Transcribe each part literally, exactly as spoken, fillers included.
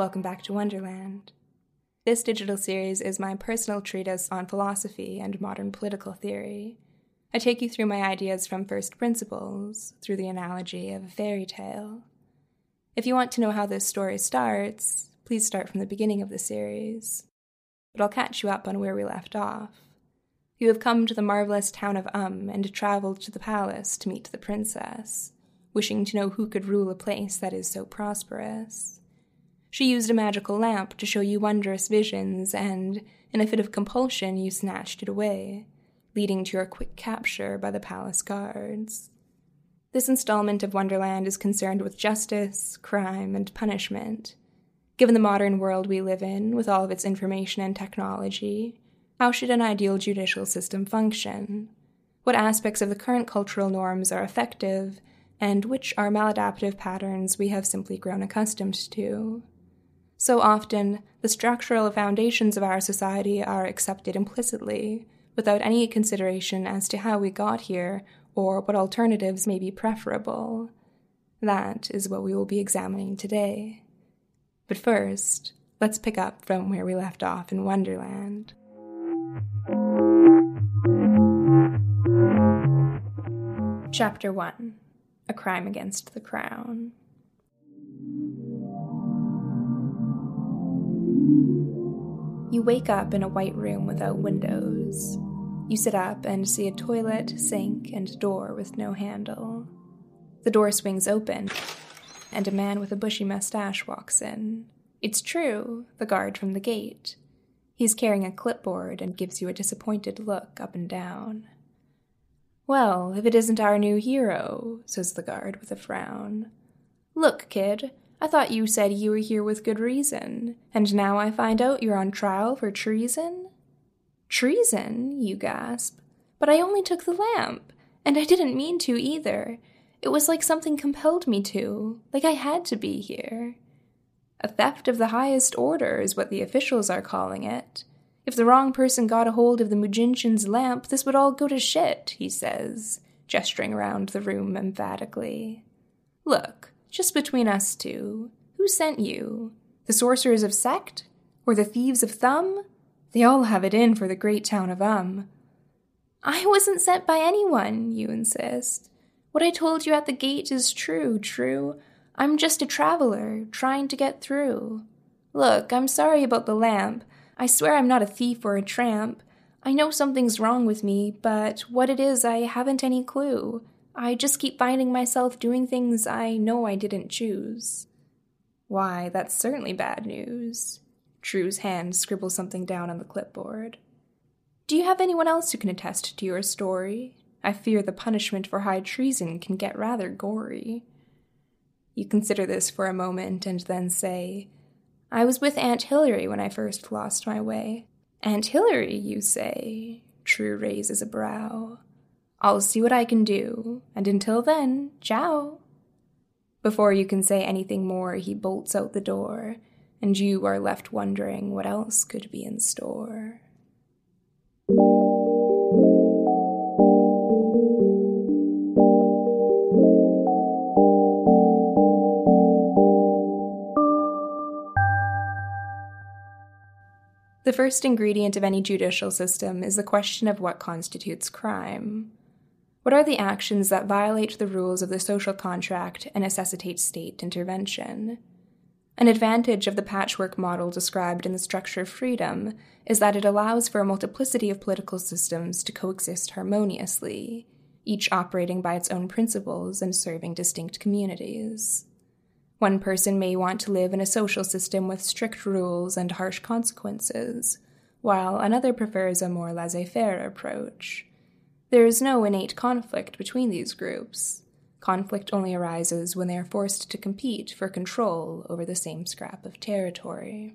Welcome back to Wonderland. This digital series is my personal treatise on philosophy and modern political theory. I take you through my ideas from first principles, through the analogy of a fairy tale. If you want to know how this story starts, please start from the beginning of the series. But I'll catch you up on where we left off. You have come to the marvelous town of Um and traveled to the palace to meet the princess, wishing to know who could rule a place that is so prosperous. She used a magical lamp to show you wondrous visions, and, in a fit of compulsion, you snatched it away, leading to your quick capture by the palace guards. This installment of Wonderland is concerned with justice, crime, and punishment. Given the modern world we live in, with all of its information and technology, how should an ideal judicial system function? What aspects of the current cultural norms are effective, and which are maladaptive patterns we have simply grown accustomed to? So often, the structural foundations of our society are accepted implicitly, without any consideration as to how we got here or what alternatives may be preferable. That is what we will be examining today. But first, let's pick up from where we left off in Wonderland. Chapter one. A Crime Against the Crown. You wake up in a white room without windows. You sit up and see a toilet, sink, and door with no handle. The door swings open, and a man with a bushy mustache walks in. It's True, the guard from the gate. He's carrying a clipboard and gives you a disappointed look up and down. "Well, if it isn't our new hero," says the guard with a frown. "Look, kid, I thought you said you were here with good reason, and now I find out you're on trial for treason?" "Treason?" you gasp. "But I only took the lamp, and I didn't mean to either. It was like something compelled me to, like I had to be here." "A theft of the highest order is what the officials are calling it. If the wrong person got a hold of the Mugenshin's lamp, this would all go to shit," he says, gesturing around the room emphatically. "Look, just between us two, who sent you? The sorcerers of Sect? Or the thieves of Thumb? They all have it in for the great town of Um." "I wasn't sent by anyone," you insist. "What I told you at the gate is true, True. I'm just a traveler, trying to get through. Look, I'm sorry about the lamp. I swear I'm not a thief or a tramp. I know something's wrong with me, but what it is, I haven't any clue. I just keep finding myself doing things I know I didn't choose." "Why, that's certainly bad news." True's hand scribbles something down on the clipboard. "Do you have anyone else who can attest to your story? I fear the punishment for high treason can get rather gory." You consider this for a moment and then say, "I was with Aunt Hillary when I first lost my way." "Aunt Hillary, you say?" True raises a brow. "I'll see what I can do, and until then, ciao." Before you can say anything more, he bolts out the door, and you are left wondering what else could be in store. The first ingredient of any judicial system is the question of what constitutes crime. What are the actions that violate the rules of the social contract and necessitate state intervention? An advantage of the patchwork model described in The Structure of Freedom is that it allows for a multiplicity of political systems to coexist harmoniously, each operating by its own principles and serving distinct communities. One person may want to live in a social system with strict rules and harsh consequences, while another prefers a more laissez-faire approach. There is no innate conflict between these groups. Conflict only arises when they are forced to compete for control over the same scrap of territory.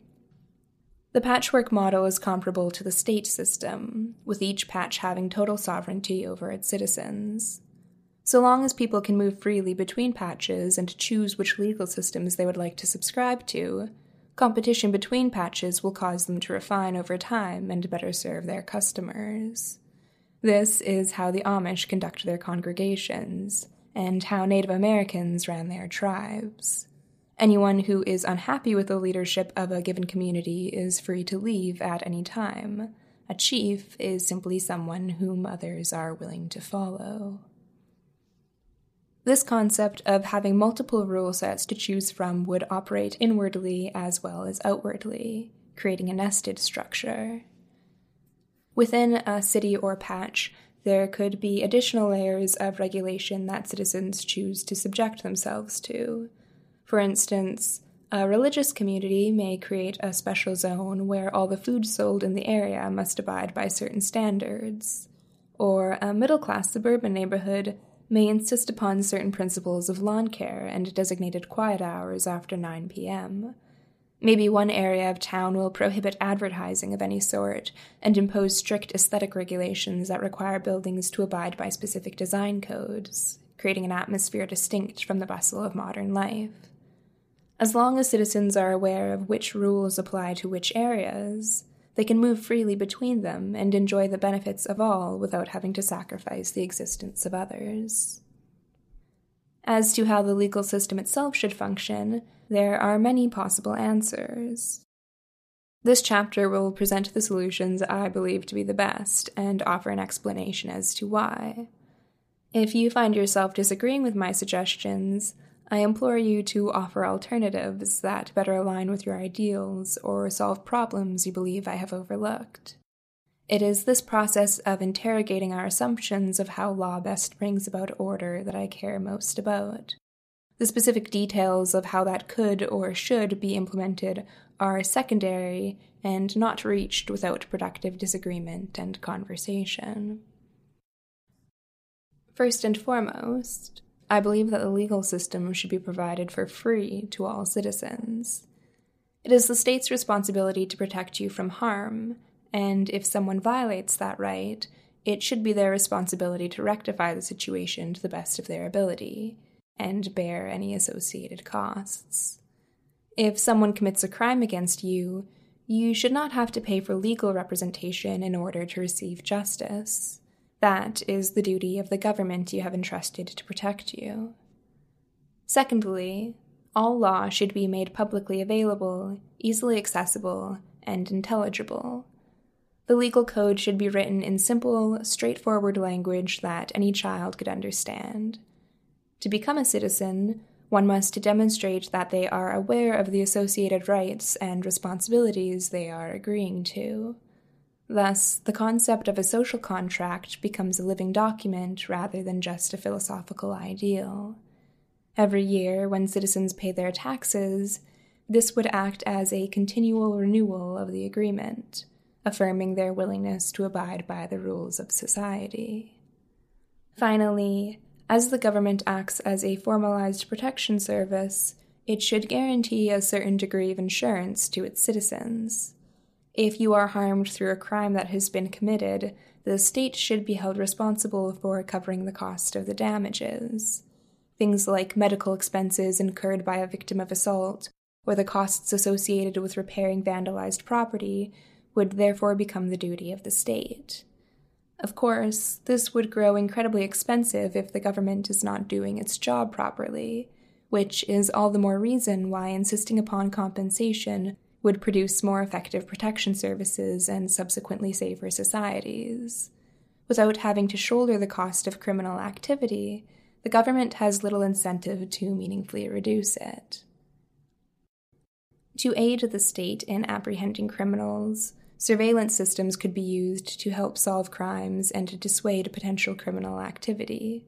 The patchwork model is comparable to the state system, with each patch having total sovereignty over its citizens. So long as people can move freely between patches and choose which legal systems they would like to subscribe to, competition between patches will cause them to refine over time and better serve their customers. This is how the Amish conduct their congregations, and how Native Americans ran their tribes. Anyone who is unhappy with the leadership of a given community is free to leave at any time. A chief is simply someone whom others are willing to follow. This concept of having multiple rule sets to choose from would operate inwardly as well as outwardly, creating a nested structure. Within a city or patch, there could be additional layers of regulation that citizens choose to subject themselves to. For instance, a religious community may create a special zone where all the food sold in the area must abide by certain standards, or a middle-class suburban neighborhood may insist upon certain principles of lawn care and designated quiet hours after nine p.m. Maybe one area of town will prohibit advertising of any sort and impose strict aesthetic regulations that require buildings to abide by specific design codes, creating an atmosphere distinct from the bustle of modern life. As long as citizens are aware of which rules apply to which areas, they can move freely between them and enjoy the benefits of all without having to sacrifice the existence of others. As to how the legal system itself should function, there are many possible answers. This chapter will present the solutions I believe to be the best and offer an explanation as to why. If you find yourself disagreeing with my suggestions, I implore you to offer alternatives that better align with your ideals or solve problems you believe I have overlooked. It is this process of interrogating our assumptions of how law best brings about order that I care most about. The specific details of how that could or should be implemented are secondary and not reached without productive disagreement and conversation. First and foremost, I believe that the legal system should be provided for free to all citizens. It is the state's responsibility to protect you from harm, and if someone violates that right, it should be their responsibility to rectify the situation to the best of their ability, and bear any associated costs. If someone commits a crime against you, you should not have to pay for legal representation in order to receive justice. That is the duty of the government you have entrusted to protect you. Secondly, all law should be made publicly available, easily accessible, and intelligible. The legal code should be written in simple, straightforward language that any child could understand. To become a citizen, one must demonstrate that they are aware of the associated rights and responsibilities they are agreeing to. Thus, the concept of a social contract becomes a living document rather than just a philosophical ideal. Every year, when citizens pay their taxes, this would act as a continual renewal of the agreement, affirming their willingness to abide by the rules of society. Finally, as the government acts as a formalized protection service, it should guarantee a certain degree of insurance to its citizens. If you are harmed through a crime that has been committed, the state should be held responsible for covering the cost of the damages. Things like medical expenses incurred by a victim of assault, or the costs associated with repairing vandalized property, would therefore become the duty of the state. Of course, this would grow incredibly expensive if the government is not doing its job properly, which is all the more reason why insisting upon compensation would produce more effective protection services and subsequently safer societies. Without having to shoulder the cost of criminal activity, the government has little incentive to meaningfully reduce it. To aid the state in apprehending criminals, surveillance systems could be used to help solve crimes and to dissuade potential criminal activity.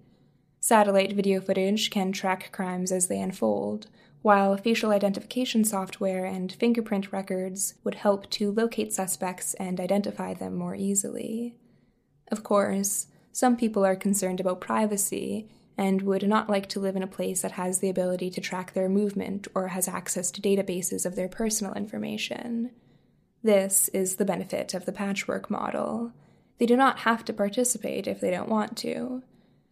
Satellite video footage can track crimes as they unfold, while facial identification software and fingerprint records would help to locate suspects and identify them more easily. Of course, some people are concerned about privacy and would not like to live in a place that has the ability to track their movement or has access to databases of their personal information. This is the benefit of the patchwork model. They do not have to participate if they don't want to.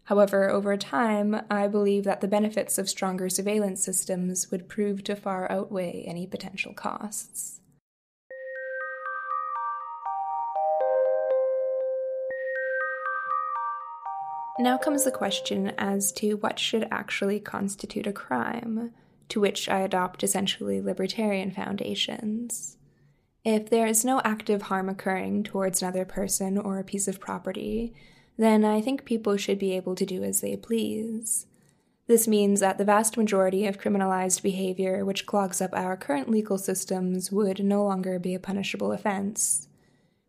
However, over time, I believe that the benefits of stronger surveillance systems would prove to far outweigh any potential costs. Now comes the question as to what should actually constitute a crime, to which I adopt essentially libertarian foundations. If there is no active harm occurring towards another person or a piece of property, then I think people should be able to do as they please. This means that the vast majority of criminalized behavior which clogs up our current legal systems would no longer be a punishable offense.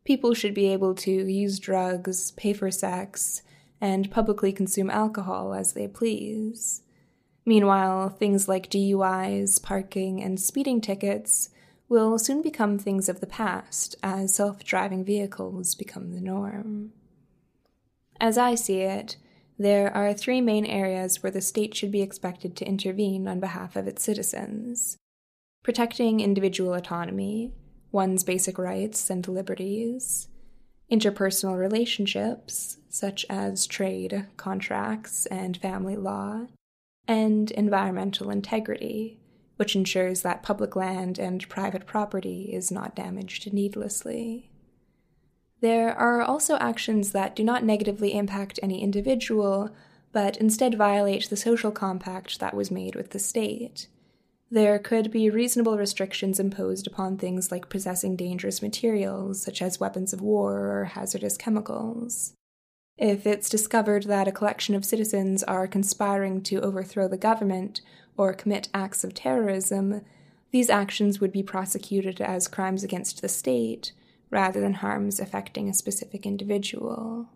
People should be able to use drugs, pay for sex, and publicly consume alcohol as they please. Meanwhile, things like D U Is, parking, and speeding tickets will soon become things of the past as self-driving vehicles become the norm. As I see it, there are three main areas where the state should be expected to intervene on behalf of its citizens: protecting individual autonomy, one's basic rights and liberties, interpersonal relationships, such as trade, contracts, and family law, and environmental integrity, which ensures that public land and private property is not damaged needlessly. There are also actions that do not negatively impact any individual, but instead violate the social compact that was made with the state. There could be reasonable restrictions imposed upon things like possessing dangerous materials, such as weapons of war or hazardous chemicals. If it's discovered that a collection of citizens are conspiring to overthrow the government or commit acts of terrorism, these actions would be prosecuted as crimes against the state, rather than harms affecting a specific individual.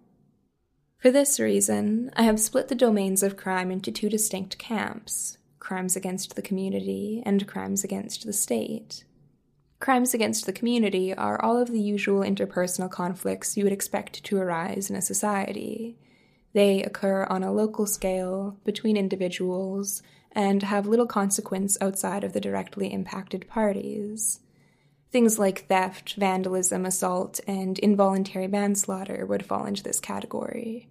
For this reason, I have split the domains of crime into two distinct camps: crimes against the community and crimes against the state. Crimes against the community are all of the usual interpersonal conflicts you would expect to arise in a society. They occur on a local scale, between individuals, and have little consequence outside of the directly impacted parties. Things like theft, vandalism, assault, and involuntary manslaughter would fall into this category.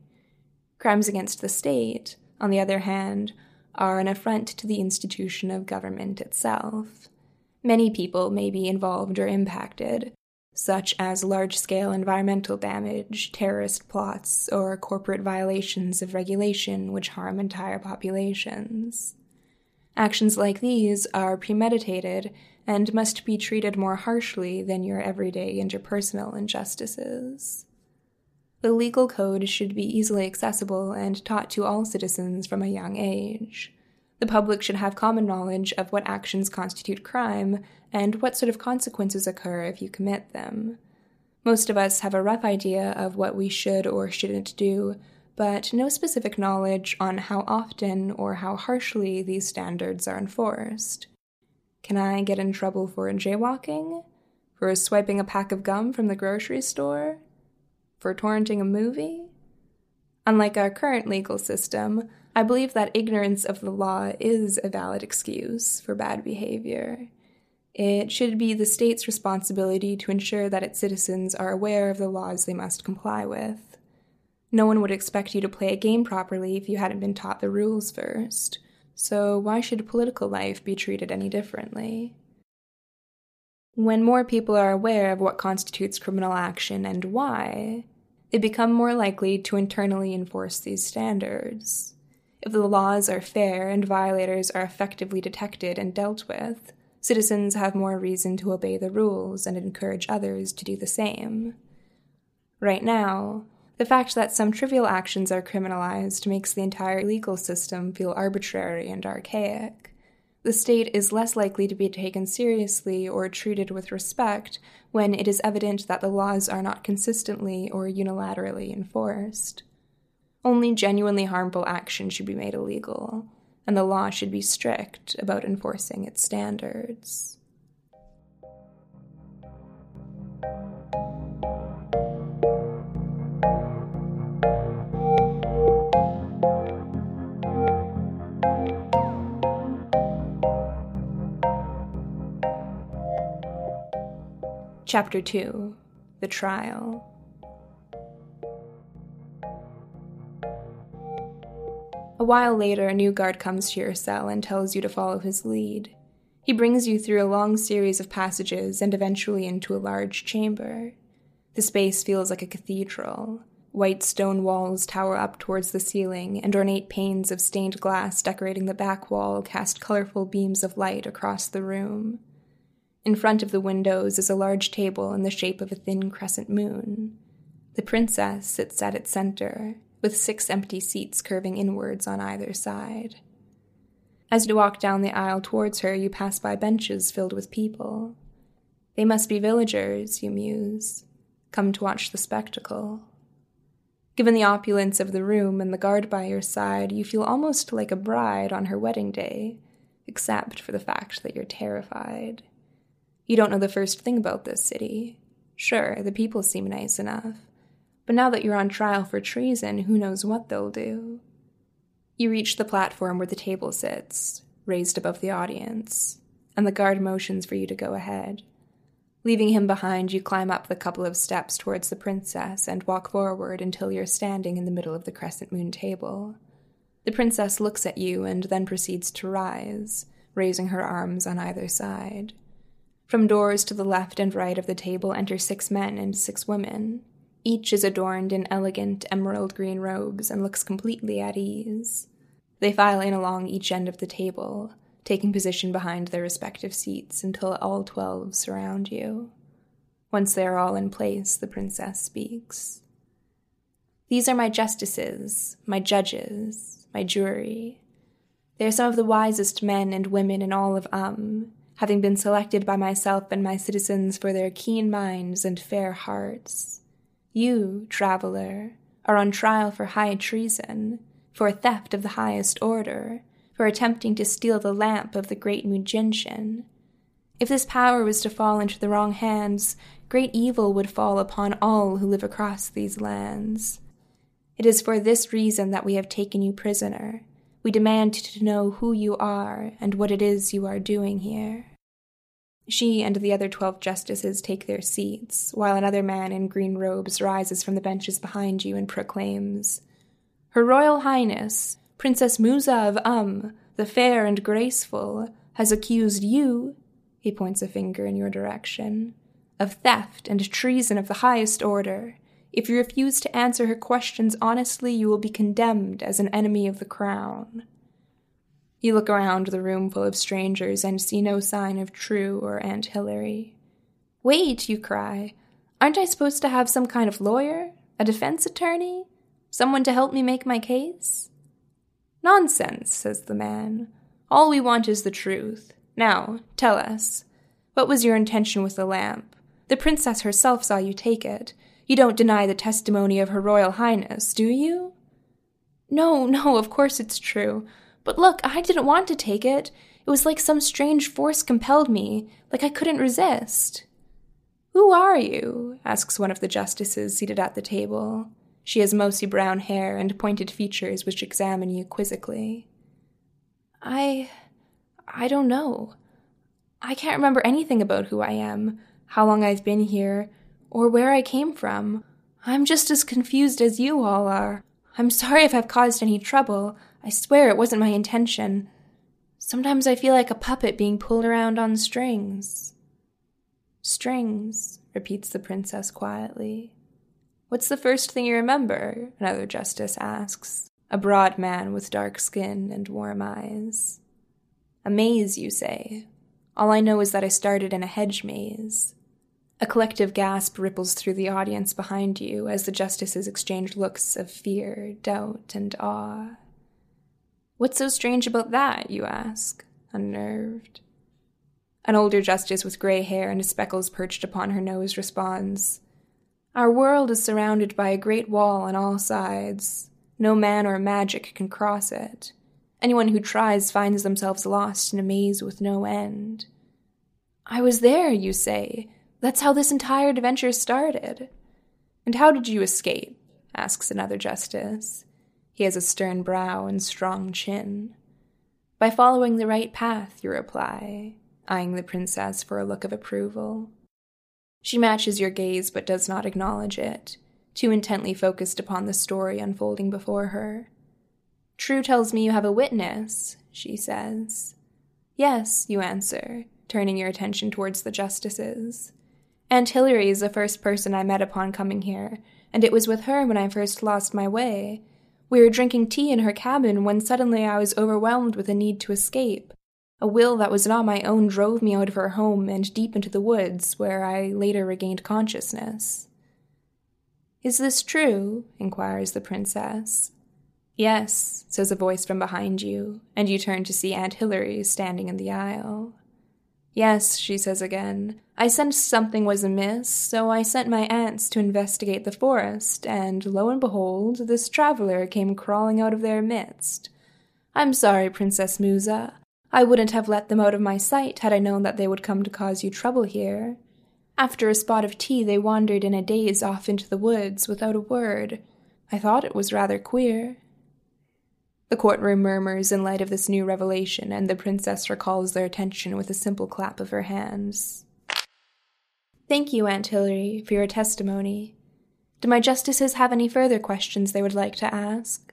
Crimes against the state, on the other hand, are an affront to the institution of government itself. Many people may be involved or impacted, such as large-scale environmental damage, terrorist plots, or corporate violations of regulation which harm entire populations. Actions like these are premeditated and must be treated more harshly than your everyday interpersonal injustices. The legal code should be easily accessible and taught to all citizens from a young age. The public should have common knowledge of what actions constitute crime and what sort of consequences occur if you commit them. Most of us have a rough idea of what we should or shouldn't do, but no specific knowledge on how often or how harshly these standards are enforced. Can I get in trouble for jaywalking? For swiping a pack of gum from the grocery store? For torrenting a movie? Unlike our current legal system, I believe that ignorance of the law is a valid excuse for bad behavior. It should be the state's responsibility to ensure that its citizens are aware of the laws they must comply with. No one would expect you to play a game properly if you hadn't been taught the rules first. So why should political life be treated any differently? When more people are aware of what constitutes criminal action and why, they become more likely to internally enforce these standards. If the laws are fair and violators are effectively detected and dealt with, citizens have more reason to obey the rules and encourage others to do the same. Right now, the fact that some trivial actions are criminalized makes the entire legal system feel arbitrary and archaic. The state is less likely to be taken seriously or treated with respect when it is evident that the laws are not consistently or unilaterally enforced. Only genuinely harmful action should be made illegal, and the law should be strict about enforcing its standards. Chapter two, The Trial. A while later, a new guard comes to your cell and tells you to follow his lead. He brings you through a long series of passages and eventually into a large chamber. The space feels like a cathedral. White stone walls tower up towards the ceiling, and ornate panes of stained glass decorating the back wall cast colorful beams of light across the room. In front of the windows is a large table in the shape of a thin crescent moon. The princess sits at its center, with six empty seats curving inwards on either side. As you walk down the aisle towards her, you pass by benches filled with people. They must be villagers, you muse, come to watch the spectacle. Given the opulence of the room and the guard by your side, you feel almost like a bride on her wedding day, except for the fact that you're terrified. You don't know the first thing about this city. Sure, the people seem nice enough, but now that you're on trial for treason, who knows what they'll do? You reach the platform where the table sits, raised above the audience, and the guard motions for you to go ahead. Leaving him behind, you climb up the couple of steps towards the princess and walk forward until you're standing in the middle of the crescent moon table. The princess looks at you and then proceeds to rise, raising her arms on either side. From doors to the left and right of the table enter six men and six women. Each is adorned in elegant emerald green robes and looks completely at ease. They file in along each end of the table, taking position behind their respective seats until all twelve surround you. Once they are all in place, the princess speaks. "These are my justices, my judges, my jury. They are some of the wisest men and women in all of Um, having been selected by myself and my citizens for their keen minds and fair hearts. You, traveler, are on trial for high treason, for theft of the highest order, for attempting to steal the lamp of the great Mugenshin. If this power was to fall into the wrong hands, great evil would fall upon all who live across these lands. It is for this reason that we have taken you prisoner. We demand to know who you are and what it is you are doing here." She and the other twelve justices take their seats, while another man in green robes rises from the benches behind you and proclaims, "Her Royal Highness, Princess Musa of Um, the fair and graceful, has accused you," he points a finger in your direction, "of theft and treason of the highest order. If you refuse to answer her questions honestly, you will be condemned as an enemy of the crown." You look around the room full of strangers and see no sign of True or Aunt Hillary. "Wait," you cry. "Aren't I supposed to have some kind of lawyer? A defense attorney? Someone to help me make my case?" "Nonsense," says the man. "All we want is the truth. Now, tell us. What was your intention with the lamp? The princess herself saw you take it. You don't deny the testimony of Her Royal Highness, do you?" "No, no, of course it's true. But look, I didn't want to take it. It was like some strange force compelled me, like I couldn't resist." "Who are you?" asks one of the justices seated at the table. She has mousy brown hair and pointed features which examine you quizzically. I... I don't know. I can't remember anything about who I am, how long I've been here, or where I came from. I'm just as confused as you all are. I'm sorry if I've caused any trouble. I swear it wasn't my intention. Sometimes I feel like a puppet being pulled around on strings." "Strings," repeats the princess quietly. "What's the first thing you remember?" another justice asks, a broad man with dark skin and warm eyes. "A maze, you say. All I know is that I started in a hedge maze." A collective gasp ripples through the audience behind you as the justices exchange looks of fear, doubt, and awe. "What's so strange about that?" you ask, unnerved. An older justice with gray hair and speckles perched upon her nose responds, "Our world is surrounded by a great wall on all sides. No man or magic can cross it. Anyone who tries finds themselves lost in a maze with no end." "I was there," you say. "That's how this entire adventure started." "And how did you escape?" asks another justice. He has a stern brow and strong chin. "By following the right path," you reply, eyeing the princess for a look of approval. She matches your gaze but does not acknowledge it, too intently focused upon the story unfolding before her. "True tells me you have a witness," she says. "Yes," you answer, turning your attention towards the justices. "Aunt Hillary is the first person I met upon coming here, and it was with her when I first lost my way. We were drinking tea in her cabin when suddenly I was overwhelmed with a need to escape. A will that was not my own drove me out of her home and deep into the woods, where I later regained consciousness. "Is this true?" inquires the princess. "Yes," says a voice from behind you, and you turn to see Aunt Hillary standing in the aisle. "Yes," she says again. "I sensed something was amiss, so I sent my aunts to investigate the forest, and lo and behold, this traveler came crawling out of their midst. I'm sorry, Princess Musa. I wouldn't have let them out of my sight had I known that they would come to cause you trouble here." After a spot of tea, they wandered in a daze off into the woods without a word. I thought it was rather queer. The courtroom murmurs in light of this new revelation, and the princess recalls their attention with a simple clap of her hands. "Thank you, Aunt Hillary, for your testimony. Do my justices have any further questions they would like to ask?"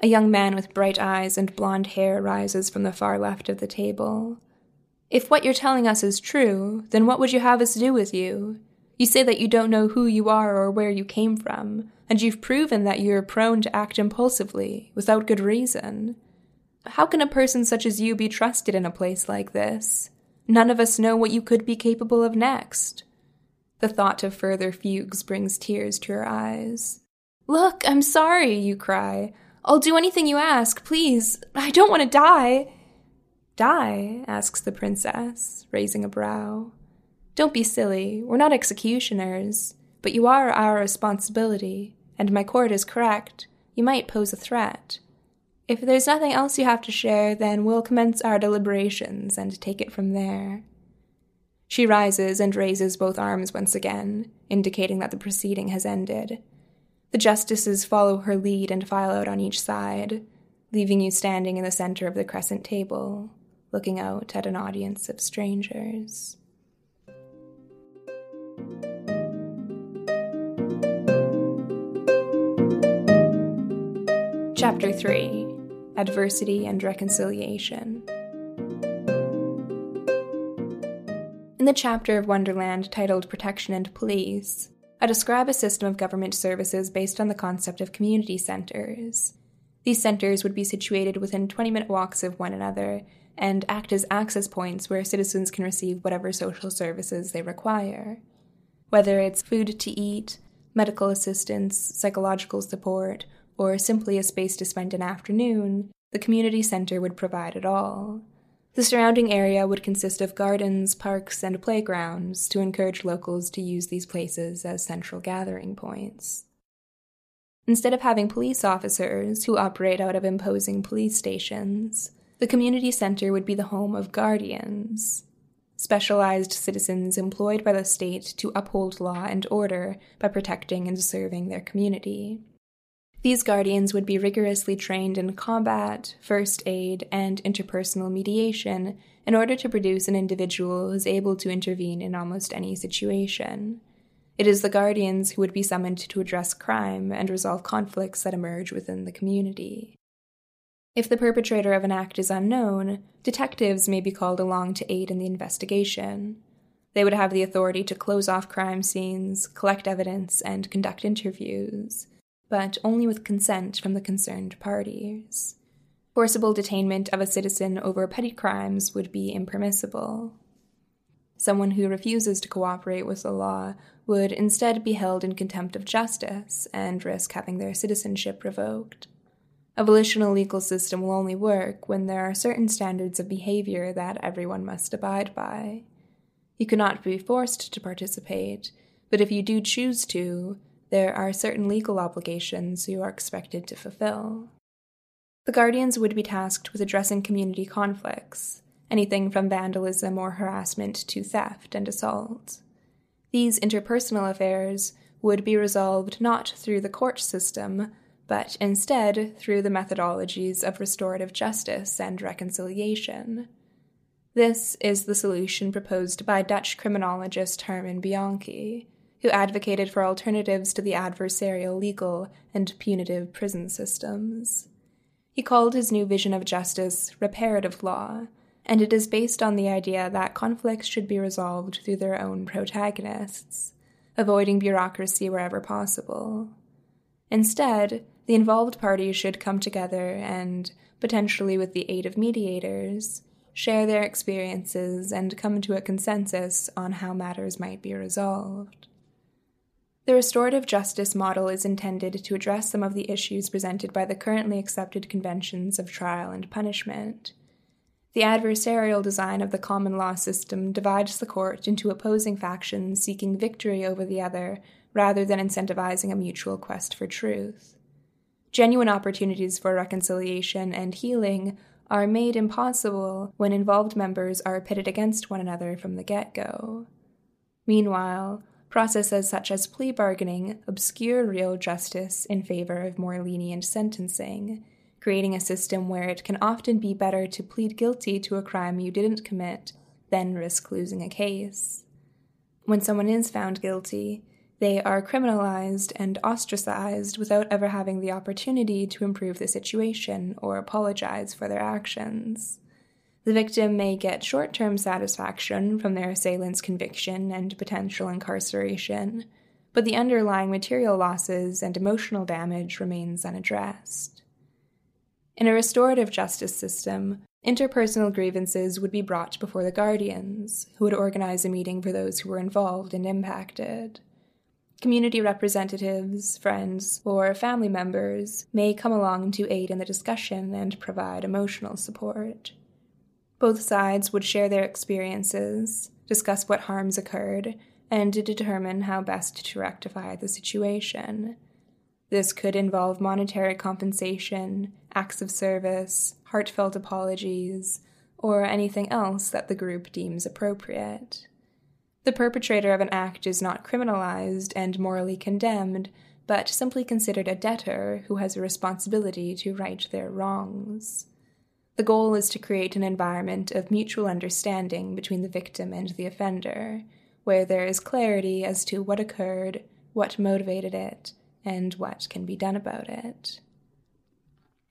A young man with bright eyes and blonde hair rises from the far left of the table. "If what you're telling us is true, then what would you have us do with you? You say that you don't know who you are or where you came from, and you've proven that you're prone to act impulsively, without good reason. How can a person such as you be trusted in a place like this? None of us know what you could be capable of next." The thought of further fugues brings tears to her eyes. "Look, I'm sorry," you cry. "I'll do anything you ask, please. I don't want to die." "Die?" asks the princess, raising a brow. "Don't be silly. We're not executioners. But you are our responsibility, and my court is correct. You might pose a threat. If there's nothing else you have to share, then we'll commence our deliberations and take it from there." She rises and raises both arms once again, indicating that the proceeding has ended. The justices follow her lead and file out on each side, leaving you standing in the center of the crescent table, looking out at an audience of strangers. Chapter three. Adversity and Reconciliation. In the chapter of Wonderland titled Protection and Police, I describe a system of government services based on the concept of community centers. These centers would be situated within twenty-minute walks of one another and act as access points where citizens can receive whatever social services they require. Whether it's food to eat, medical assistance, psychological support, or simply a space to spend an afternoon, the community center would provide it all. The surrounding area would consist of gardens, parks, and playgrounds to encourage locals to use these places as central gathering points. Instead of having police officers who operate out of imposing police stations, the community center would be the home of guardians, specialized citizens employed by the state to uphold law and order by protecting and serving their community. These guardians would be rigorously trained in combat, first aid, and interpersonal mediation in order to produce an individual who is able to intervene in almost any situation. It is the guardians who would be summoned to address crime and resolve conflicts that emerge within the community. If the perpetrator of an act is unknown, detectives may be called along to aid in the investigation. They would have the authority to close off crime scenes, collect evidence, and conduct interviews, but only with consent from the concerned parties. Forcible detainment of a citizen over petty crimes would be impermissible. Someone who refuses to cooperate with the law would instead be held in contempt of justice and risk having their citizenship revoked. A volitional legal system will only work when there are certain standards of behavior that everyone must abide by. You cannot be forced to participate, but if you do choose to, there are certain legal obligations you are expected to fulfill. The guardians would be tasked with addressing community conflicts, anything from vandalism or harassment to theft and assault. These interpersonal affairs would be resolved not through the court system, but instead through the methodologies of restorative justice and reconciliation. This is the solution proposed by Dutch criminologist Herman Bianchi, who advocated for alternatives to the adversarial legal and punitive prison systems. He called his new vision of justice reparative law, and it is based on the idea that conflicts should be resolved through their own protagonists, avoiding bureaucracy wherever possible. Instead, the involved parties should come together and, potentially with the aid of mediators, share their experiences and come to a consensus on how matters might be resolved. The restorative justice model is intended to address some of the issues presented by the currently accepted conventions of trial and punishment. The adversarial design of the common law system divides the court into opposing factions seeking victory over the other rather than incentivizing a mutual quest for truth. Genuine opportunities for reconciliation and healing are made impossible when involved members are pitted against one another from the get-go. Meanwhile, processes such as plea bargaining obscure real justice in favor of more lenient sentencing, creating a system where it can often be better to plead guilty to a crime you didn't commit than risk losing a case. When someone is found guilty, they are criminalized and ostracized without ever having the opportunity to improve the situation or apologize for their actions. The victim may get short-term satisfaction from their assailant's conviction and potential incarceration, but the underlying material losses and emotional damage remains unaddressed. In a restorative justice system, interpersonal grievances would be brought before the guardians, who would organize a meeting for those who were involved and impacted. Community representatives, friends, or family members may come along to aid in the discussion and provide emotional support. Both sides would share their experiences, discuss what harms occurred, and determine how best to rectify the situation. This could involve monetary compensation, acts of service, heartfelt apologies, or anything else that the group deems appropriate. The perpetrator of an act is not criminalized and morally condemned, but simply considered a debtor who has a responsibility to right their wrongs. The goal is to create an environment of mutual understanding between the victim and the offender, where there is clarity as to what occurred, what motivated it, and what can be done about it.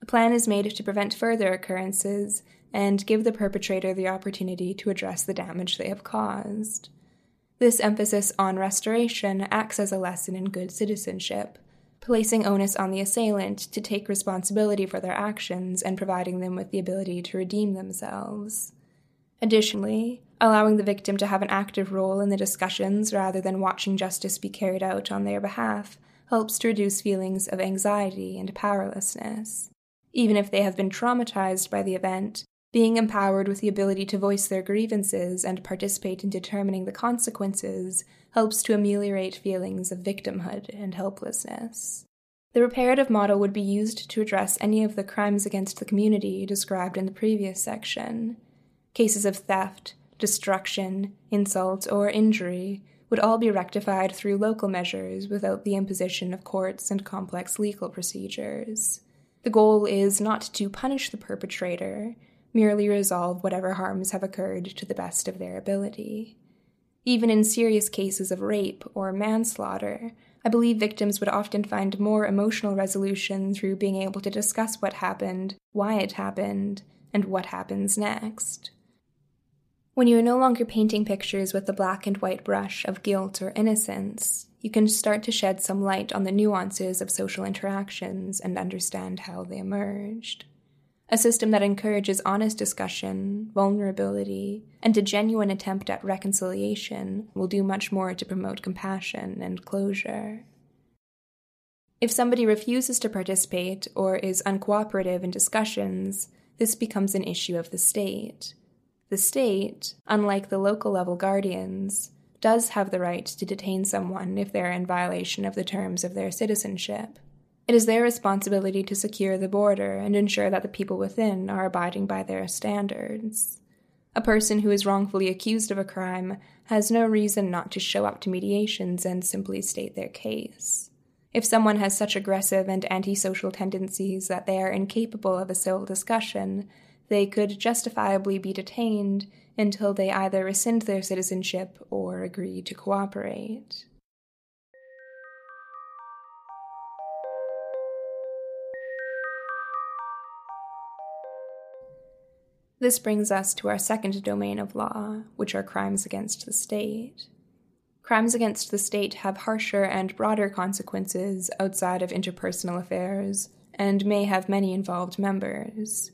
A plan is made to prevent further occurrences and give the perpetrator the opportunity to address the damage they have caused. This emphasis on restoration acts as a lesson in good citizenship, placing onus on the assailant to take responsibility for their actions and providing them with the ability to redeem themselves. Additionally, allowing the victim to have an active role in the discussions rather than watching justice be carried out on their behalf helps to reduce feelings of anxiety and powerlessness. Even if they have been traumatized by the event, being empowered with the ability to voice their grievances and participate in determining the consequences helps to ameliorate feelings of victimhood and helplessness. The reparative model would be used to address any of the crimes against the community described in the previous section. Cases of theft, destruction, insult, or injury would all be rectified through local measures without the imposition of courts and complex legal procedures. The goal is not to punish the perpetrator, merely resolve whatever harms have occurred to the best of their ability. Even in serious cases of rape or manslaughter, I believe victims would often find more emotional resolution through being able to discuss what happened, why it happened, and what happens next. When you are no longer painting pictures with the black and white brush of guilt or innocence, you can start to shed some light on the nuances of social interactions and understand how they emerged. A system that encourages honest discussion, vulnerability, and a genuine attempt at reconciliation will do much more to promote compassion and closure. If somebody refuses to participate or is uncooperative in discussions, this becomes an issue of the state. The state, unlike the local-level guardians, does have the right to detain someone if they are in violation of the terms of their citizenship. It is their responsibility to secure the border and ensure that the people within are abiding by their standards. A person who is wrongfully accused of a crime has no reason not to show up to mediations and simply state their case. If someone has such aggressive and antisocial tendencies that they are incapable of a civil discussion, they could justifiably be detained until they either rescind their citizenship or agree to cooperate. This brings us to our second domain of law, which are crimes against the state. crimes against the state have harsher and broader consequences outside of interpersonal affairs, and may have many involved members.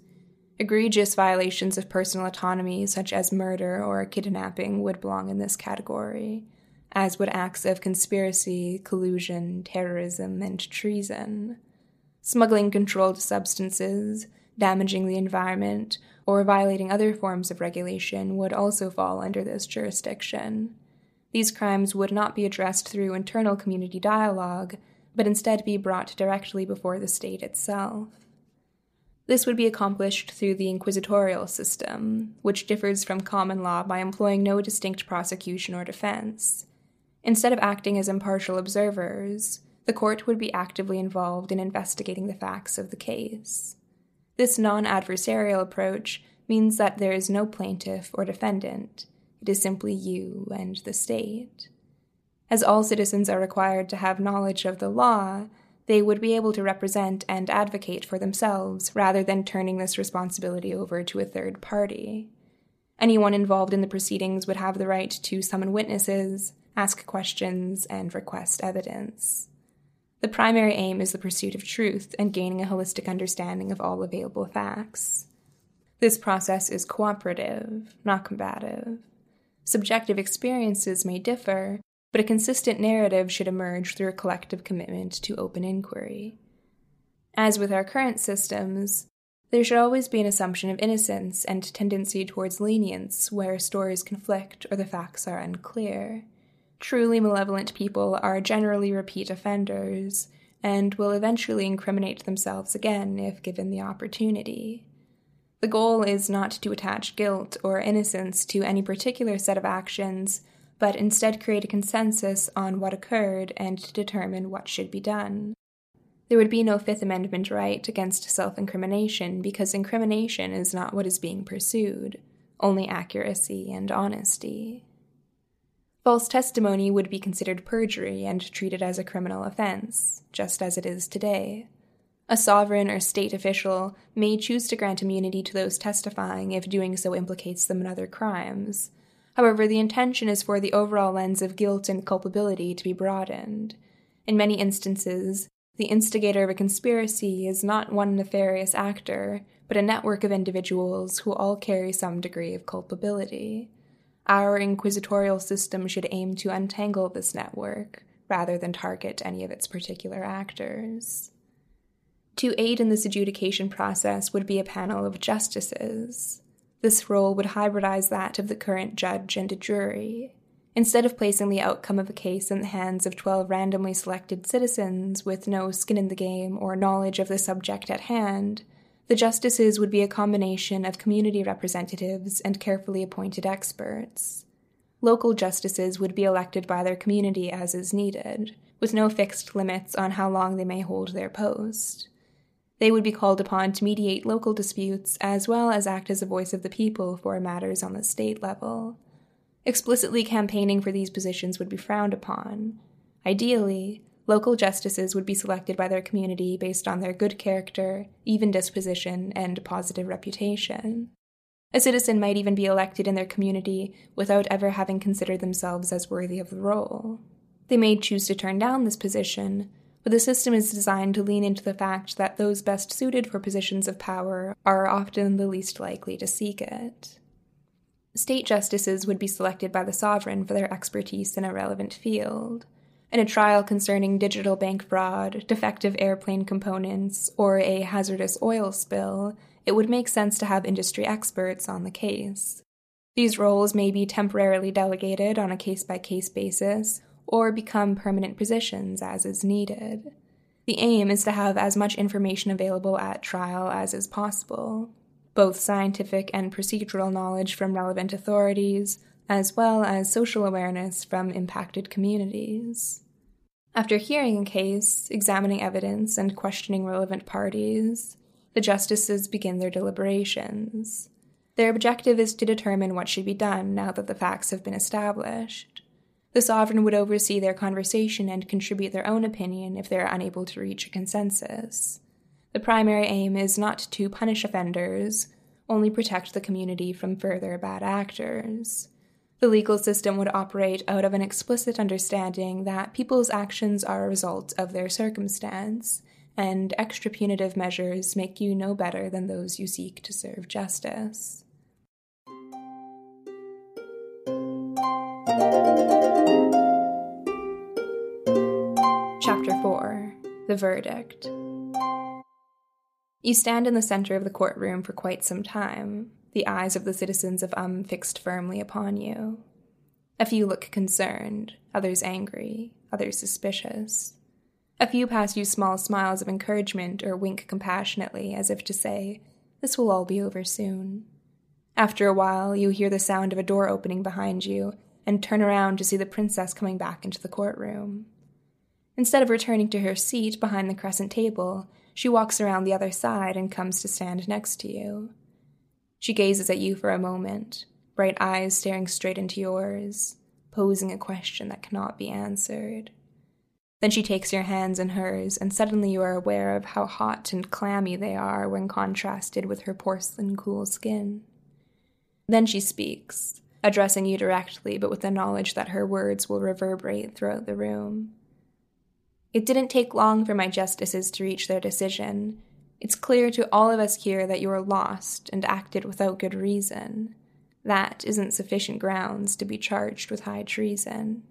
Egregious violations of personal autonomy, such as murder or kidnapping, would belong in this category, as would acts of conspiracy, collusion, terrorism, and treason. Smuggling controlled substances, damaging the environment, or violating other forms of regulation would also fall under this jurisdiction. These crimes would not be addressed through internal community dialogue, but instead be brought directly before the state itself. This would be accomplished through the inquisitorial system, which differs from common law by employing no distinct prosecution or defense. Instead of acting as impartial observers, the court would be actively involved in investigating the facts of the case. This non-adversarial approach means that there is no plaintiff or defendant. It is simply you and the state. As all citizens are required to have knowledge of the law, they would be able to represent and advocate for themselves rather than turning this responsibility over to a third party. Anyone involved in the proceedings would have the right to summon witnesses, ask questions, and request evidence. The primary aim is the pursuit of truth and gaining a holistic understanding of all available facts. This process is cooperative, not combative. Subjective experiences may differ, but a consistent narrative should emerge through a collective commitment to open inquiry. As with our current systems, there should always be an assumption of innocence and tendency towards lenience where stories conflict or the facts are unclear. Truly malevolent people are generally repeat offenders and will eventually incriminate themselves again if given the opportunity. The goal is not to attach guilt or innocence to any particular set of actions, but instead create a consensus on what occurred and to determine what should be done. There would be no Fifth Amendment right against self-incrimination because incrimination is not what is being pursued, only accuracy and honesty. False testimony would be considered perjury and treated as a criminal offense, just as it is today. A sovereign or state official may choose to grant immunity to those testifying if doing so implicates them in other crimes. However, the intention is for the overall lens of guilt and culpability to be broadened. In many instances, the instigator of a conspiracy is not one nefarious actor, but a network of individuals who all carry some degree of culpability. Our inquisitorial system should aim to untangle this network, rather than target any of its particular actors. To aid in this adjudication process would be a panel of justices. This role would hybridize that of the current judge and a jury. Instead of placing the outcome of a case in the hands of twelve randomly selected citizens with no skin in the game or knowledge of the subject at hand, the justices would be a combination of community representatives and carefully appointed experts. Local justices would be elected by their community as is needed, with no fixed limits on how long they may hold their post. They would be called upon to mediate local disputes as well as act as a voice of the people for matters on the state level. Explicitly campaigning for these positions would be frowned upon. Ideally, local justices would be selected by their community based on their good character, even disposition, and positive reputation. A citizen might even be elected in their community without ever having considered themselves as worthy of the role. They may choose to turn down this position, but the system is designed to lean into the fact that those best suited for positions of power are often the least likely to seek it. State justices would be selected by the sovereign for their expertise in a relevant field. In a trial concerning digital bank fraud, defective airplane components, or a hazardous oil spill, it would make sense to have industry experts on the case. These roles may be temporarily delegated on a case-by-case basis, or become permanent positions as is needed. The aim is to have as much information available at trial as is possible, both scientific and procedural knowledge from relevant authorities, as well as social awareness from impacted communities. After hearing a case, examining evidence, and questioning relevant parties, the justices begin their deliberations. Their objective is to determine what should be done now that the facts have been established. The sovereign would oversee their conversation and contribute their own opinion if they are unable to reach a consensus. The primary aim is not to punish offenders, only protect the community from further bad actors. The legal system would operate out of an explicit understanding that people's actions are a result of their circumstance, and extra punitive measures make you no better than those you seek to serve justice. Chapter four. The Verdict. You stand in the center of the courtroom for quite some time, the eyes of the citizens of Um fixed firmly upon you. A few look concerned, others angry, others suspicious. A few pass you small smiles of encouragement or wink compassionately, as if to say, "This will all be over soon." After a while, you hear the sound of a door opening behind you, and turn around to see the princess coming back into the courtroom. Instead of returning to her seat behind the crescent table, she walks around the other side and comes to stand next to you. She gazes at you for a moment, bright eyes staring straight into yours, posing a question that cannot be answered. Then she takes your hands in hers, and suddenly you are aware of how hot and clammy they are when contrasted with her porcelain cool skin. Then she speaks, addressing you directly, but with the knowledge that her words will reverberate throughout the room. "It didn't take long for my justices to reach their decision. It's clear to all of us here that you are lost and acted without good reason. That isn't sufficient grounds to be charged with high treason.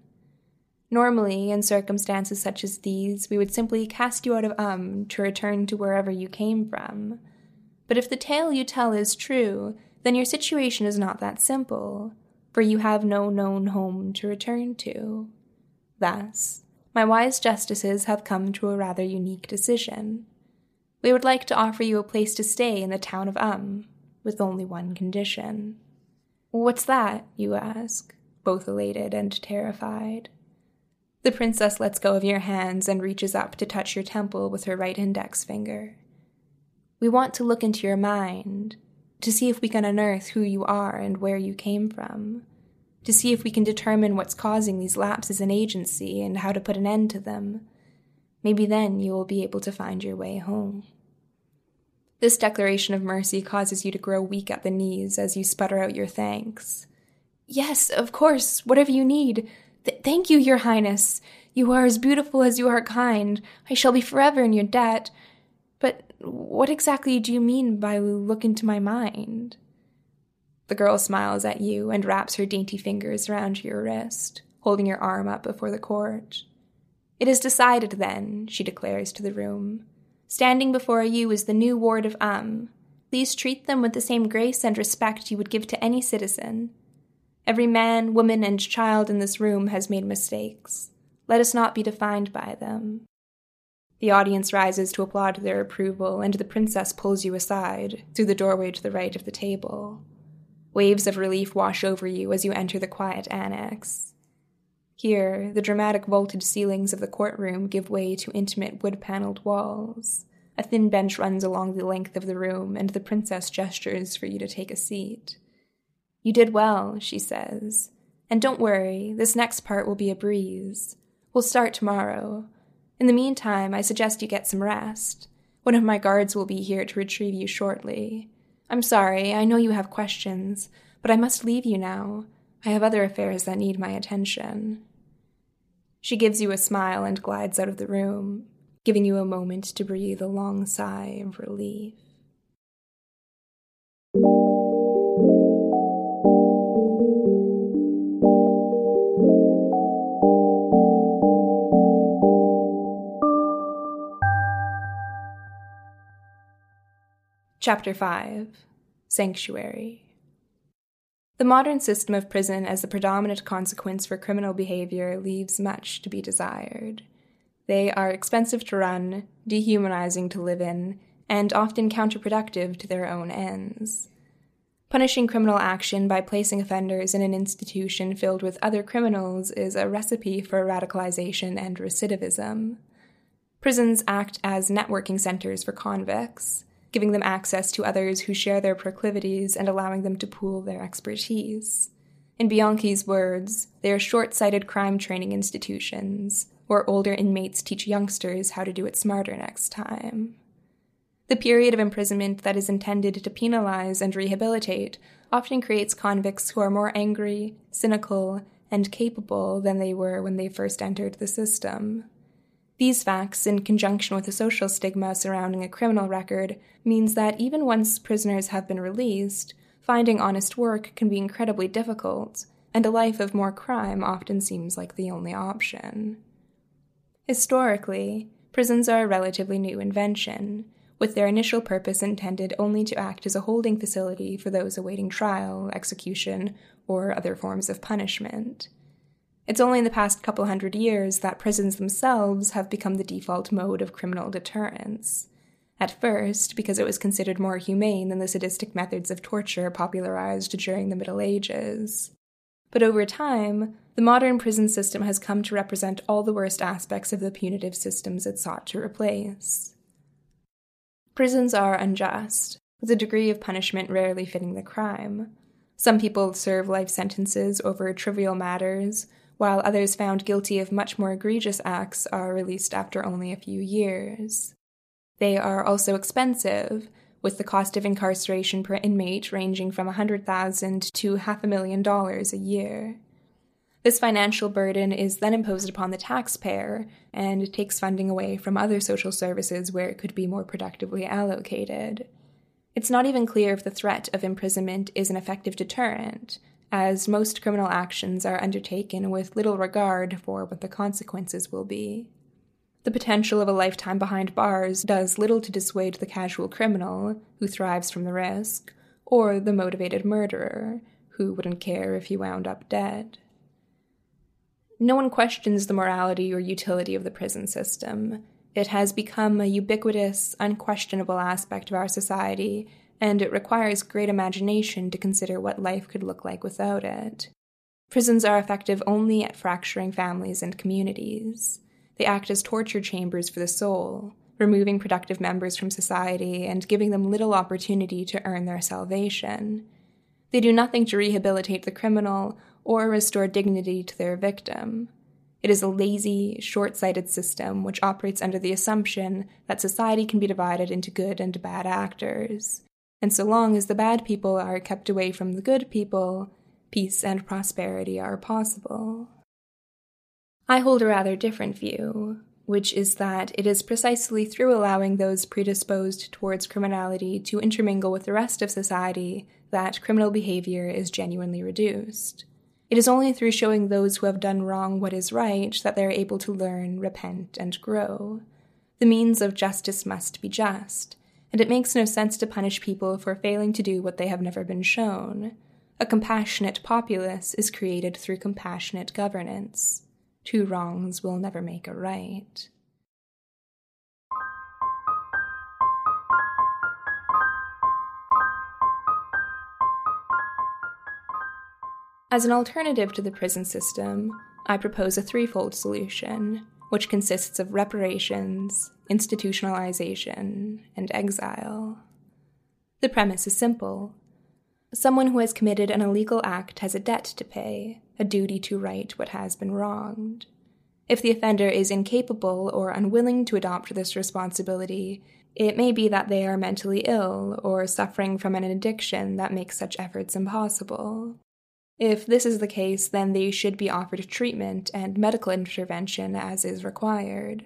Normally, in circumstances such as these, we would simply cast you out of Um to return to wherever you came from. But if the tale you tell is true, then your situation is not that simple, for you have no known home to return to. Thus, my wise justices have come to a rather unique decision. We would like to offer you a place to stay in the town of Um, with only one condition." "What's that?" you ask, both elated and terrified. The princess lets go of your hands and reaches up to touch your temple with her right index finger. "We want to look into your mind, to see if we can unearth who you are and where you came from, to see if we can determine what's causing these lapses in agency and how to put an end to them. Maybe then you will be able to find your way home." This declaration of mercy causes you to grow weak at the knees as you sputter out your thanks. "Yes, of course, whatever you need. Th- thank you, Your Highness. You are as beautiful as you are kind. I shall be forever in your debt. But what exactly do you mean by look into my mind?" The girl smiles at you and wraps her dainty fingers around your wrist, holding your arm up before the court. "It is decided, then," she declares to the room. "Standing before you is the new ward of Um. Please treat them with the same grace and respect you would give to any citizen. Every man, woman, and child in this room has made mistakes. Let us not be defined by them." The audience rises to applaud their approval, and the princess pulls you aside, through the doorway to the right of the table. Waves of relief wash over you as you enter the quiet annex. Here, the dramatic vaulted ceilings of the courtroom give way to intimate wood-paneled walls. A thin bench runs along the length of the room, and the princess gestures for you to take a seat. "You did well," she says. "And don't worry, this next part will be a breeze. We'll start tomorrow. In the meantime, I suggest you get some rest. One of my guards will be here to retrieve you shortly. I'm sorry, I know you have questions, but I must leave you now. I have other affairs that need my attention." She gives you a smile and glides out of the room, giving you a moment to breathe a long sigh of relief. Chapter five. Sanctuary. The modern system of prison as the predominant consequence for criminal behavior leaves much to be desired. They are expensive to run, dehumanizing to live in, and often counterproductive to their own ends. Punishing criminal action by placing offenders in an institution filled with other criminals is a recipe for radicalization and recidivism. Prisons act as networking centers for convicts, giving them access to others who share their proclivities and allowing them to pool their expertise. In Bianchi's words, they are short-sighted crime training institutions, where older inmates teach youngsters how to do it smarter next time. The period of imprisonment that is intended to penalize and rehabilitate often creates convicts who are more angry, cynical, and capable than they were when they first entered the system. These facts, in conjunction with the social stigma surrounding a criminal record, means that even once prisoners have been released, finding honest work can be incredibly difficult, and a life of more crime often seems like the only option. Historically, prisons are a relatively new invention, with their initial purpose intended only to act as a holding facility for those awaiting trial, execution, or other forms of punishment. It's only in the past couple hundred years that prisons themselves have become the default mode of criminal deterrence. At first, because it was considered more humane than the sadistic methods of torture popularized during the Middle Ages. But over time, the modern prison system has come to represent all the worst aspects of the punitive systems it sought to replace. Prisons are unjust, with a degree of punishment rarely fitting the crime. Some people serve life sentences over trivial matters, while others found guilty of much more egregious acts are released after only a few years. They are also expensive, with the cost of incarceration per inmate ranging from one hundred thousand dollars to half a million dollars a year. This financial burden is then imposed upon the taxpayer, and it takes funding away from other social services where it could be more productively allocated. It's not even clear if the threat of imprisonment is an effective deterrent, as most criminal actions are undertaken with little regard for what the consequences will be. The potential of a lifetime behind bars does little to dissuade the casual criminal, who thrives from the risk, or the motivated murderer, who wouldn't care if he wound up dead. No one questions the morality or utility of the prison system. It has become a ubiquitous, unquestionable aspect of our society, and it requires great imagination to consider what life could look like without it. Prisons are effective only at fracturing families and communities. They act as torture chambers for the soul, removing productive members from society and giving them little opportunity to earn their salvation. They do nothing to rehabilitate the criminal or restore dignity to their victim. It is a lazy, short-sighted system which operates under the assumption that society can be divided into good and bad actors. And so long as the bad people are kept away from the good people, peace and prosperity are possible. I hold a rather different view, which is that it is precisely through allowing those predisposed towards criminality to intermingle with the rest of society that criminal behavior is genuinely reduced. It is only through showing those who have done wrong what is right that they are able to learn, repent, and grow. The means of justice must be just, and it makes no sense to punish people for failing to do what they have never been shown. A compassionate populace is created through compassionate governance. Two wrongs will never make a right. As an alternative to the prison system, I propose a threefold solution, which consists of reparations, institutionalization, and exile. The premise is simple. Someone who has committed an illegal act has a debt to pay, a duty to right what has been wronged. If the offender is incapable or unwilling to adopt this responsibility, it may be that they are mentally ill or suffering from an addiction that makes such efforts impossible. If this is the case, then they should be offered treatment and medical intervention as is required.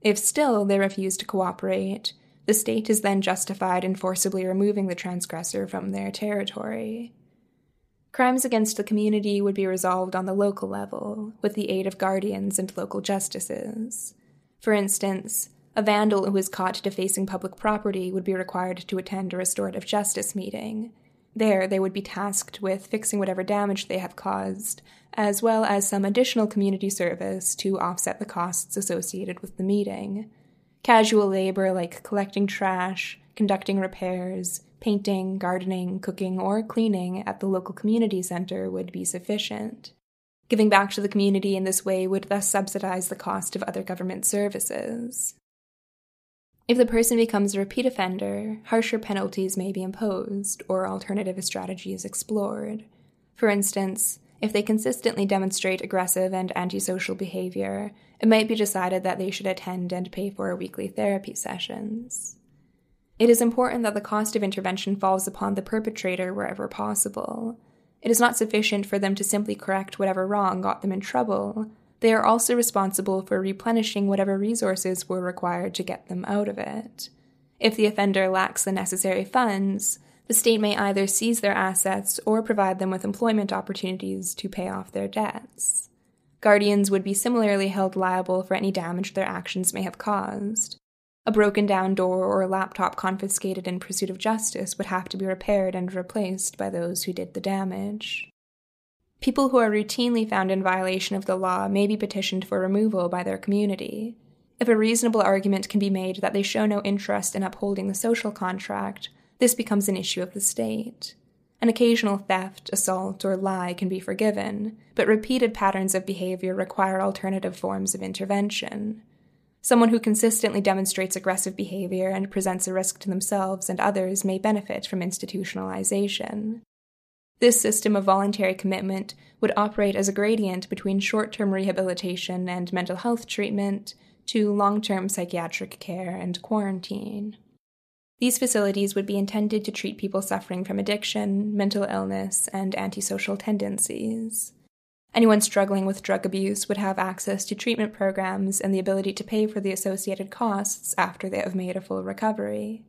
If still they refuse to cooperate, the state is then justified in forcibly removing the transgressor from their territory. Crimes against the community would be resolved on the local level, with the aid of guardians and local justices. For instance, a vandal who is caught defacing public property would be required to attend a restorative justice meeting. There, they would be tasked with fixing whatever damage they have caused, as well as some additional community service to offset the costs associated with the meeting. Casual labor like collecting trash, conducting repairs, painting, gardening, cooking, or cleaning at the local community center would be sufficient. Giving back to the community in this way would thus subsidize the cost of other government services. If the person becomes a repeat offender, harsher penalties may be imposed, or alternative strategies explored. For instance, if they consistently demonstrate aggressive and antisocial behavior, it might be decided that they should attend and pay for weekly therapy sessions. It is important that the cost of intervention falls upon the perpetrator wherever possible. It is not sufficient for them to simply correct whatever wrong got them in trouble. They are also responsible for replenishing whatever resources were required to get them out of it. If the offender lacks the necessary funds, the state may either seize their assets or provide them with employment opportunities to pay off their debts. Guardians would be similarly held liable for any damage their actions may have caused. A broken-down door or a laptop confiscated in pursuit of justice would have to be repaired and replaced by those who did the damage. People who are routinely found in violation of the law may be petitioned for removal by their community. If a reasonable argument can be made that they show no interest in upholding the social contract, this becomes an issue of the state. An occasional theft, assault, or lie can be forgiven, but repeated patterns of behavior require alternative forms of intervention. Someone who consistently demonstrates aggressive behavior and presents a risk to themselves and others may benefit from institutionalization. This system of voluntary commitment would operate as a gradient between short-term rehabilitation and mental health treatment to long-term psychiatric care and quarantine. These facilities would be intended to treat people suffering from addiction, mental illness, and antisocial tendencies. Anyone struggling with drug abuse would have access to treatment programs and the ability to pay for the associated costs after they have made a full recovery.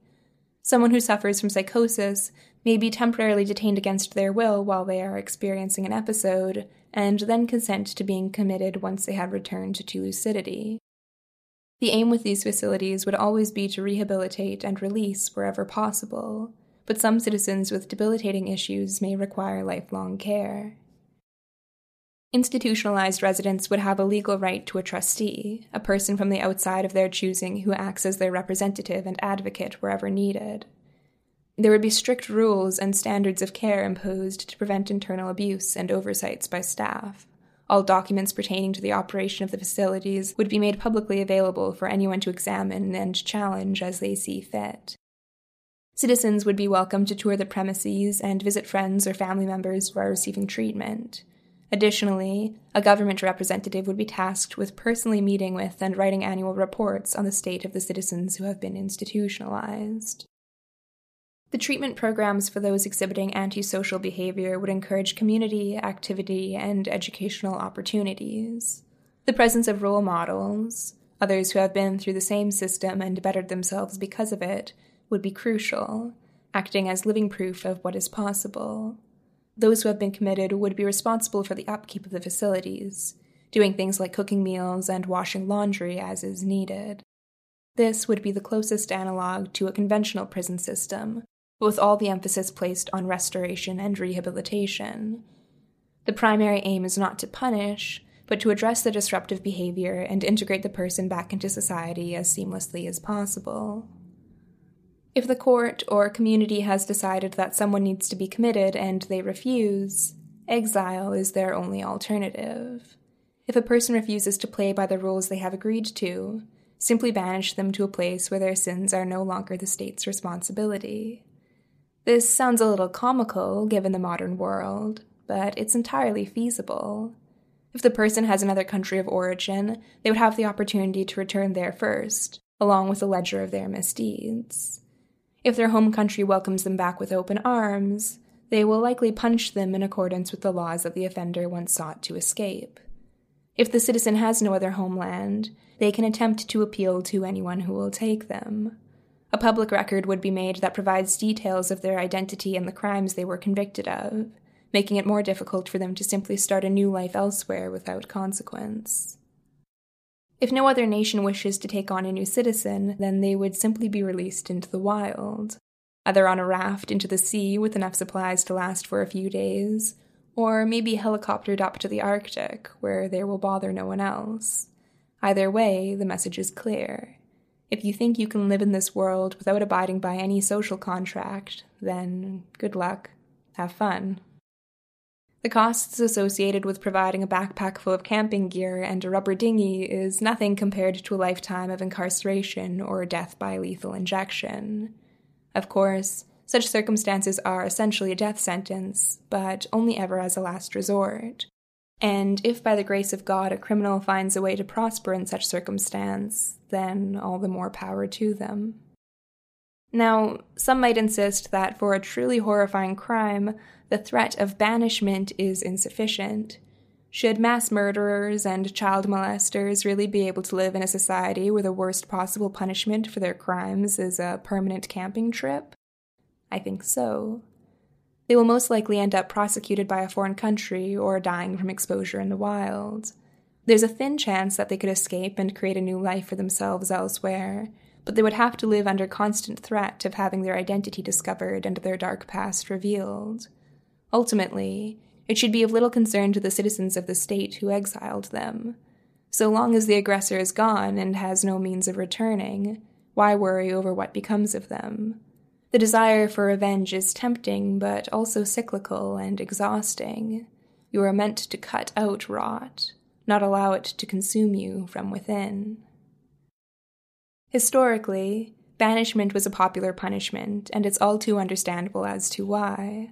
Someone who suffers from psychosis may be temporarily detained against their will while they are experiencing an episode, and then consent to being committed once they had returned to lucidity. The aim with these facilities would always be to rehabilitate and release wherever possible, but some citizens with debilitating issues may require lifelong care. Institutionalized residents would have a legal right to a trustee, a person from the outside of their choosing who acts as their representative and advocate wherever needed. There would be strict rules and standards of care imposed to prevent internal abuse and oversights by staff. All documents pertaining to the operation of the facilities would be made publicly available for anyone to examine and challenge as they see fit. Citizens would be welcome to tour the premises and visit friends or family members who are receiving treatment. Additionally, a government representative would be tasked with personally meeting with and writing annual reports on the state of the citizens who have been institutionalized. The treatment programs for those exhibiting antisocial behavior would encourage community, activity, and educational opportunities. The presence of role models, others who have been through the same system and bettered themselves because of it, would be crucial, acting as living proof of what is possible. Those who have been committed would be responsible for the upkeep of the facilities, doing things like cooking meals and washing laundry as is needed. This would be the closest analog to a conventional prison system, but with all the emphasis placed on restoration and rehabilitation. The primary aim is not to punish, but to address the disruptive behavior and integrate the person back into society as seamlessly as possible. If the court or community has decided that someone needs to be committed and they refuse, exile is their only alternative. If a person refuses to play by the rules they have agreed to, simply banish them to a place where their sins are no longer the state's responsibility. This sounds a little comical given the modern world, but it's entirely feasible. If the person has another country of origin, they would have the opportunity to return there first, along with a ledger of their misdeeds. If their home country welcomes them back with open arms, they will likely punish them in accordance with the laws that the offender once sought to escape. If the citizen has no other homeland, they can attempt to appeal to anyone who will take them. A public record would be made that provides details of their identity and the crimes they were convicted of, making it more difficult for them to simply start a new life elsewhere without consequence. If no other nation wishes to take on a new citizen, then they would simply be released into the wild, either on a raft into the sea with enough supplies to last for a few days, or maybe helicoptered up to the Arctic, where they will bother no one else. Either way, the message is clear. If you think you can live in this world without abiding by any social contract, then good luck. Have fun. The costs associated with providing a backpack full of camping gear and a rubber dinghy is nothing compared to a lifetime of incarceration or death by lethal injection. Of course, such circumstances are essentially a death sentence, but only ever as a last resort. And if by the grace of God a criminal finds a way to prosper in such circumstance, then all the more power to them. Now, some might insist that for a truly horrifying crime, the threat of banishment is insufficient. Should mass murderers and child molesters really be able to live in a society where the worst possible punishment for their crimes is a permanent camping trip? I think so. They will most likely end up prosecuted by a foreign country or dying from exposure in the wild. There's a thin chance that they could escape and create a new life for themselves elsewhere, but they would have to live under constant threat of having their identity discovered and their dark past revealed. Ultimately, it should be of little concern to the citizens of the state who exiled them. So long as the aggressor is gone and has no means of returning, why worry over what becomes of them? The desire for revenge is tempting, but also cyclical and exhausting. You are meant to cut out rot, not allow it to consume you from within. Historically, banishment was a popular punishment, and it's all too understandable as to why.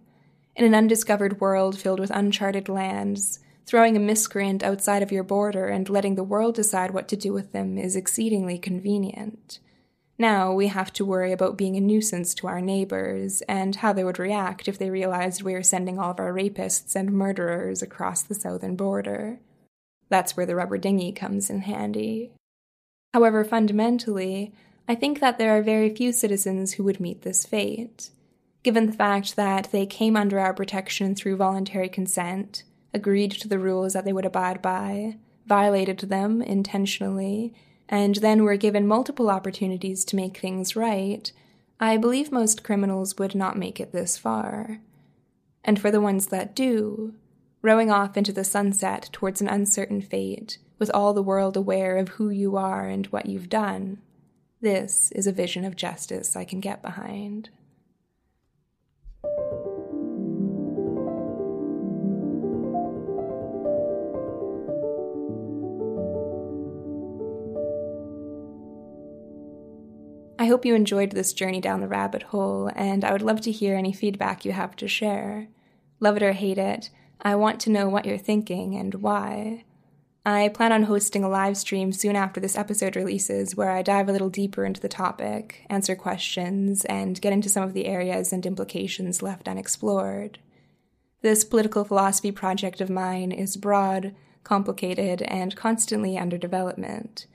In an undiscovered world filled with uncharted lands, throwing a miscreant outside of your border and letting the world decide what to do with them is exceedingly convenient. Now we have to worry about being a nuisance to our neighbors and how they would react if they realized we were sending all of our rapists and murderers across the southern border. That's where the rubber dinghy comes in handy. However, fundamentally, I think that there are very few citizens who would meet this fate. Given the fact that they came under our protection through voluntary consent, agreed to the rules that they would abide by, violated them intentionally, and then were given multiple opportunities to make things right, I believe most criminals would not make it this far. And for the ones that do, rowing off into the sunset towards an uncertain fate, with all the world aware of who you are and what you've done, this is a vision of justice I can get behind. I hope you enjoyed this journey down the rabbit hole, and I would love to hear any feedback you have to share. Love it or hate it, I want to know what you're thinking and why. I plan on hosting a live stream soon after this episode releases where I dive a little deeper into the topic, answer questions, and get into some of the areas and implications left unexplored. This political philosophy project of mine is broad, complicated, and constantly under development.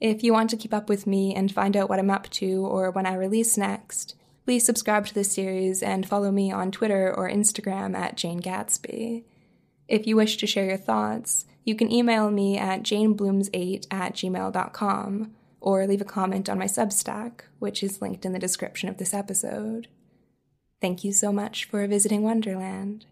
If you want to keep up with me and find out what I'm up to or when I release next, please subscribe to this series and follow me on Twitter or Instagram at Jane Gatsby. If you wish to share your thoughts, you can email me at janeblooms eight at gmail dot com or leave a comment on my Substack, which is linked in the description of this episode. Thank you so much for visiting Wonderland.